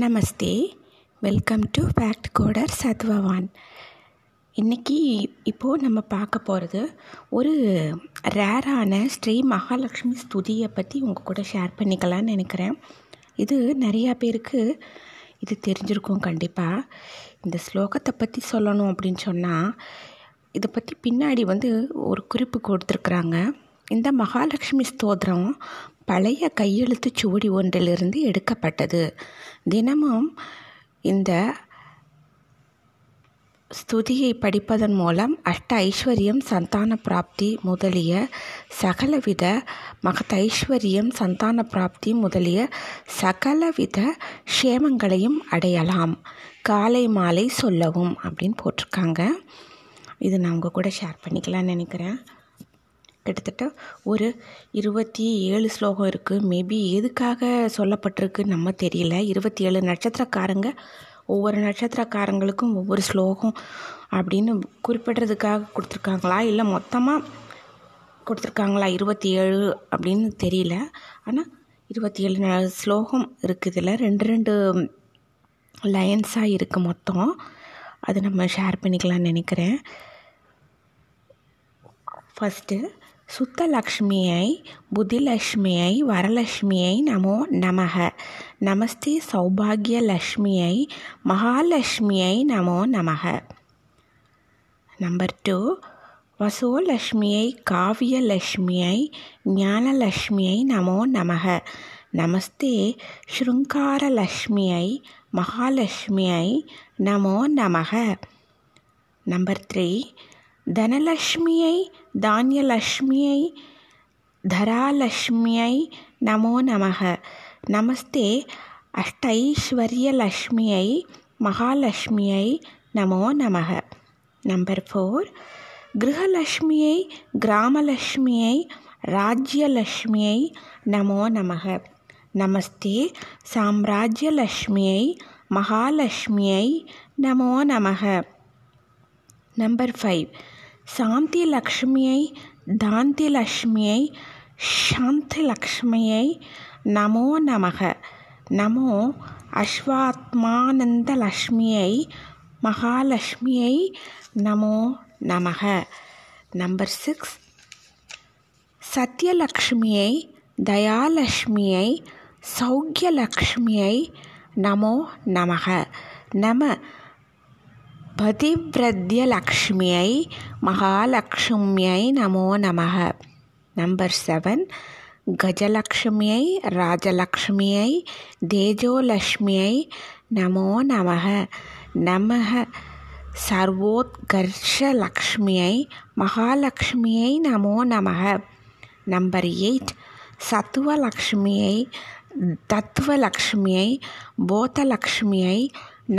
Namaste, welcome to fact coder Satvavan. இப்போது நம்ம பார்க்க போகிறது ஒரு ரேரான ஸ்ரீ மகாலட்சுமி ஸ்துதியை பற்றி உங்கள் கூட ஷேர் பண்ணிக்கலான்னு நினைக்கிறேன். இது நிறையா பேருக்கு இது தெரிஞ்சிருக்கும் கண்டிப்பாக. இந்த ஸ்லோகத்தை பற்றி சொல்லணும் அப்படின்னு சொன்னால், இதை பற்றி பின்னாடி ஒரு குறிப்பு கொடுத்துருக்குறாங்க. இந்த மகாலட்சுமி ஸ்தோத்திரம் பழைய கையெழுத்து சுவடி ஒன்றிலிருந்து எடுக்கப்பட்டது. தினமும் இந்த ஸ்துதியை படிப்பதன் மூலம் அஷ்ட ஐஸ்வர்யம், சந்தான பிராப்தி முதலிய சகலவித மகதைஸ்வர்யம், சந்தான பிராப்தி முதலிய சகலவித க்ஷேமங்களையும் அடையலாம். காலை மாலை சொல்லவும் அப்படின்னு போட்டிருக்காங்க. இது நான் உங்கள் கூட ஷேர் பண்ணிக்கலான்னு நினைக்கிறேன். கிட்டத்தட்ட ஒரு 27 ஸ்லோகம் இருக்குது. மேபி எதுக்காக சொல்லப்பட்டிருக்கு நம்ம தெரியல. 27 நட்சத்திரக்காரங்க, ஒவ்வொரு நட்சத்திரக்காரங்களுக்கும் ஒவ்வொரு ஸ்லோகம் அப்படின்னு குறிப்பிட்றதுக்காக கொடுத்துருக்காங்களா, இல்லை மொத்தமாக கொடுத்துருக்காங்களா 27 அப்படின்னு தெரியல. ஆனால் 27 ஸ்லோகம் இருக்குதுல, ரெண்டு லைன்ஸாக இருக்குது மொத்தம். அது நம்ம ஷேர் பண்ணிக்கலான்னு நினைக்கிறேன். ஃபஸ்ட்டு, சுத்த லக்ஷ்மியை, புத்திலக்ஷ்மியை, வரலக்ஷ்மியை நமோ நமக. நமஸ்தே சௌபாகிய லக்ஷ்மியை, மகாலட்சுமியை நமோ நமக. நம்பர் 2, வசோலக்ஷ்மியை, காவியலக்ஷ்மியை, ஞானலக்ஷ்மியை நமோ நமக. நமஸ்தே ஸ்ருங்காரலக்ஷ்மியை, மகாலட்சுமியை நமோ நமக. நம்பர் 3, தனலக்ஷ்மியை, தானியலக்ஷ்மியை, தராலக்ஷ்மியை நமோ நமக. நமஸ்தே அஷ்டைஸ்வர்யலக்ஷ்மியை, மகாலட்சுமியை நமோ நமக. நம்பர் 4, கிரகலக்ஷ்மியை, கிராமலக்ஷ்மியை, ராஜ்யலக்ஷ்மியை நமோ நமக. நமஸ்தே சாம்ராஜ்யலக்ஷ்மியை, மகாலட்சுமியை நமோ நமக. நம்பர் 5, சாந்தி லக்ஷ்மியை, தாந்தி லக்ஷ்மியை, சாந்தி லக்ஷ்மியை நமோ நமக. நமோ அஸ்வாத்மானந்த லக்ஷ்மியை, மகாலட்சுமியை நமோ நமக. நம்பர் 6, சத்யலக்ஷ்மியை, தயாலக்ஷ்மியை, சௌக்கியலக்ஷ்மியை நமோ நமக. நம பதிவிரத்யலக்ஷ்மியை, மகாலட்சுமியை நமோ நமக. நம்பர் 7, கஜலக்ஷ்மியை, ராஜலக்ஷ்மியை, தேஜோலக்ஷ்மியை நமோ நமக. நமக சர்வோத்கர்ஷலக்ஷ்மியை, மகாலட்சுமியை நமோ நமக. நம்பர் 8, சத்துவலக்ஷ்மியை, தத்துவலக்ஷ்மியை, போதலக்ஷ்மியை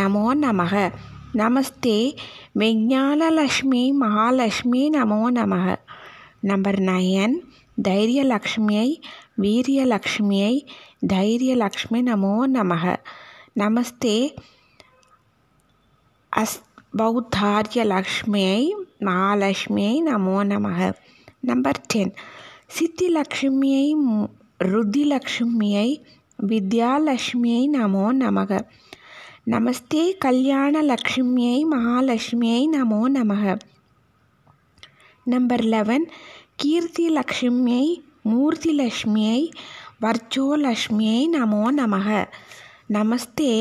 நமோ நமக. நமஸ்தே விஞ்ஞானலக்ஷ்மி, மகாலட்சுமி நமோ நமக. நம்பர் 9, தைரியலக்ஷ்மியை, வீரியலக்ஷ்மியை, தைரியலக்ஷ்மி நமோ நமக. நமஸ்தே அஸ்பௌத்தாரியலக்ஷ்மியை, மகாலட்சுமியை நமோ நமக. நம்பர் 10, சித்திலக்ஷ்மியை, ருதிலக்ஷ்மியை, வித்யாலக்ஷ்மியை நமோ நமக. நமஸ்தே கல்யாணலக்ஷ்மியை, மகாலட்சுமியை நமோ நமக. நம்பர் 11, கீர்த்திலக்ஷ்மியை, மூர்த்திலக்ஷ்மியை, வர்ச்சோலக்ஷ்மியை நமோ நமக. நமஸ்தே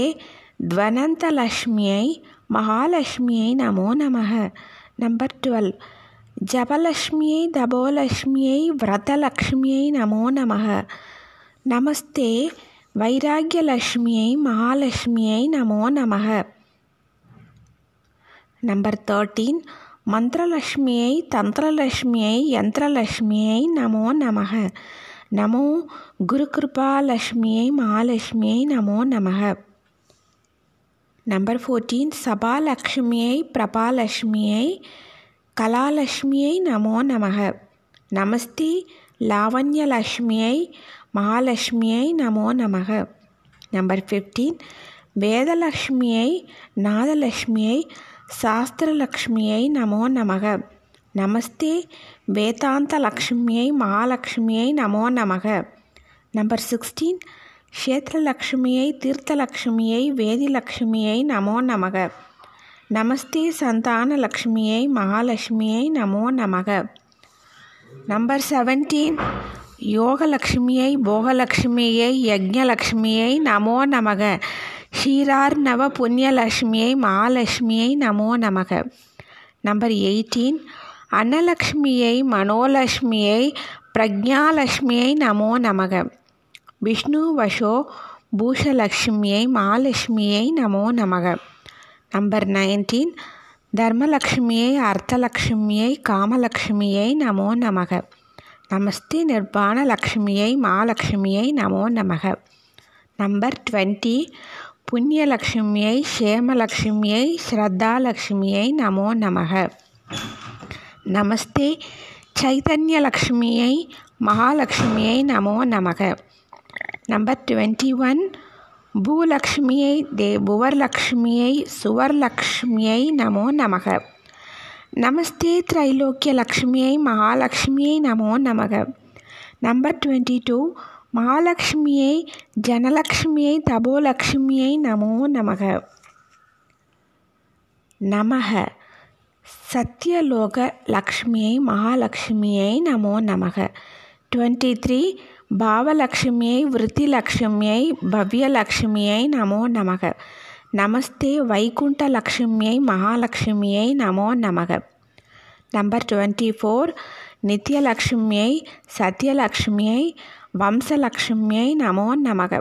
த்வனந்தலக்ஷ்மியை, மகாலட்சுமியை நமோ நமக. நம்பர் 12, ஜபலக்ஷ்மியை, தபோலக்ஷ்மியை, விரதலக்ஷ்மியை நமோ நமக. நமஸ்தே வைராகியலக்ஷ்மியை, மகாலட்சுமியை நமோ நமக. நம்பர் 13, மந்திரலக்ஷ்மியை, தந்திரலக்ஷ்மியை, யந்திரலக்ஷ்மியை நமோ நமக. நமோ குருகிருபாலக்ஷ்மியை, மகாலட்சுமியை நமோ நமக. நம்பர் 14, சபாலக்ஷ்மியை, பிரபாலக்ஷ்மியை, கலாலக்ஷ்மியை நமோ நமக. நமஸ்தி லாவண்யலக்ஷ்மியை, மகாலட்சுமியை நமோ நமக. நம்பர் 15, வேதலக்ஷ்மியை, நாதலக்ஷ்மியை, சாஸ்திரலக்ஷ்மியை நமோ நமக. நமஸ்தே வேதாந்தலக்ஷ்மியை, மகாலட்சுமியை நமோ நமக. நம்பர் 16, க்ஷேத்திரலக்ஷ்மியை, தீர்த்தலக்ஷ்மியை, வேதிலக்ஷ்மியை நமோ நமக. நமஸ்தே சந்தானலக்ஷ்மியை, மகாலட்சுமியை நமோ நமக. நம்பர் 17, யோகலக்ஷ்மியை, போகலக்ஷ்மியை, யஜ்ஞலக்ஷ்மியை நமோ நமக. ஷீரார்ணவ புண்ணியலக்ஷ்மியை, மகாலட்சுமியை நமோ நமக. நம்பர் 18, அன்னலக்ஷ்மியை, மனோலக்ஷ்மியை, பிரக்ஞாலக்ஷ்மியை நமோ நமக. விஷ்ணு வசோ பூஷலக்ஷ்மியை, மகாலட்சுமியை நமோ நமக. நம்பர் 19, தர்மலக்ஷ்மியை, அர்த்தலக்ஷ்மியை, காமலக்ஷ்மியை நமோ நமக. நமஸ்தி நிர்வாண லக்ஷ்மியை, மகாலட்சுமியை நமோ நமக. நம்பர் 20, புண்ணியலக்ஷ்மியை, சேமலக்ஷ்மியை, ஸ்ரத்தாலக்ஷ்மியை நமோ நமக. நமஸ்தே சைதன்யலக்ஷ்மியை, மகாலட்சுமியை நமோ நமக. நம்பர் 21, பூலக்ஷ்மியை, புவர்லக்ஷ்மியை, சுவர்லக்ஷ்மியை நமோ நமக. நமஸ்தே திரைலோக்கியலக்ஷ்மியை, மகாலட்சுமியை நமோ நமக. நம்பர் 22, மகாலட்சுமியை, ஜனலக்ஷ்மியை, தபோலக்ஷ்மியை நமோ நமக. நமக சத்யலோக லக்ஷ்மியை, மகாலட்சுமியை நமோ நமக. 23, பாவலக்ஷ்மியை, விருத்திலக்ஷ்மியை, பவ்யலக்ஷ்மியை நமோ நமக. நமஸ்தே வைகுண்டலக்ஷ்மியை, மகாலட்சுமியை நமோ நமக. நம்பர் 24, நித்யலக்ஷ்மியை, சத்யலக்ஷ்மியை, வம்சலக்ஷ்மியை நமோ நமக.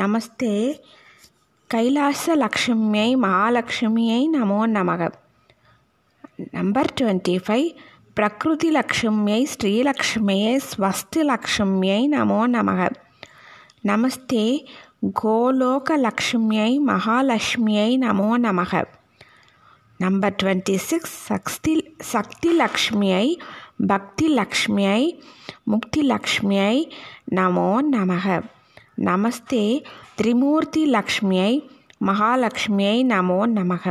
நமஸ்தே கைலாசலக்ஷ்மியை, மகாலட்சுமியை நமோ நமக. நம்பர் 25, பிரகிருதிலக்ஷ்மியை, ஸ்ரீலக்ஷ்மியை, ஸ்வஸ்திலக்ஷ்மியை நமோ நமக. நமஸ்தே கோலோகலக்ஷ்மியை, மகாலட்சுமியை நமோ நமக. நம்பர் 26, சக்திலக்ஷ்மியை, பக்திலக்ஷ்மியை, முக்திலக்ஷ்மியை நமோ நமக. நமஸ்தே திரிமூர்த்திலக்ஷ்மியை, மகாலட்சுமியை நமோ நமக.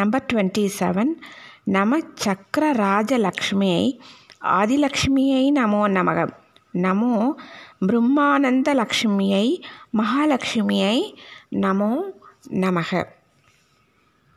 நம்பர் 27, நமச்சக்கரராஜலக்ஷ்மியை, ஆதிலக்ஷ்மியை நமோ நமக. நமோ பிரம்மானந்தலக்ஷ்மியை, மகாலட்சுமியை நமோ நமக.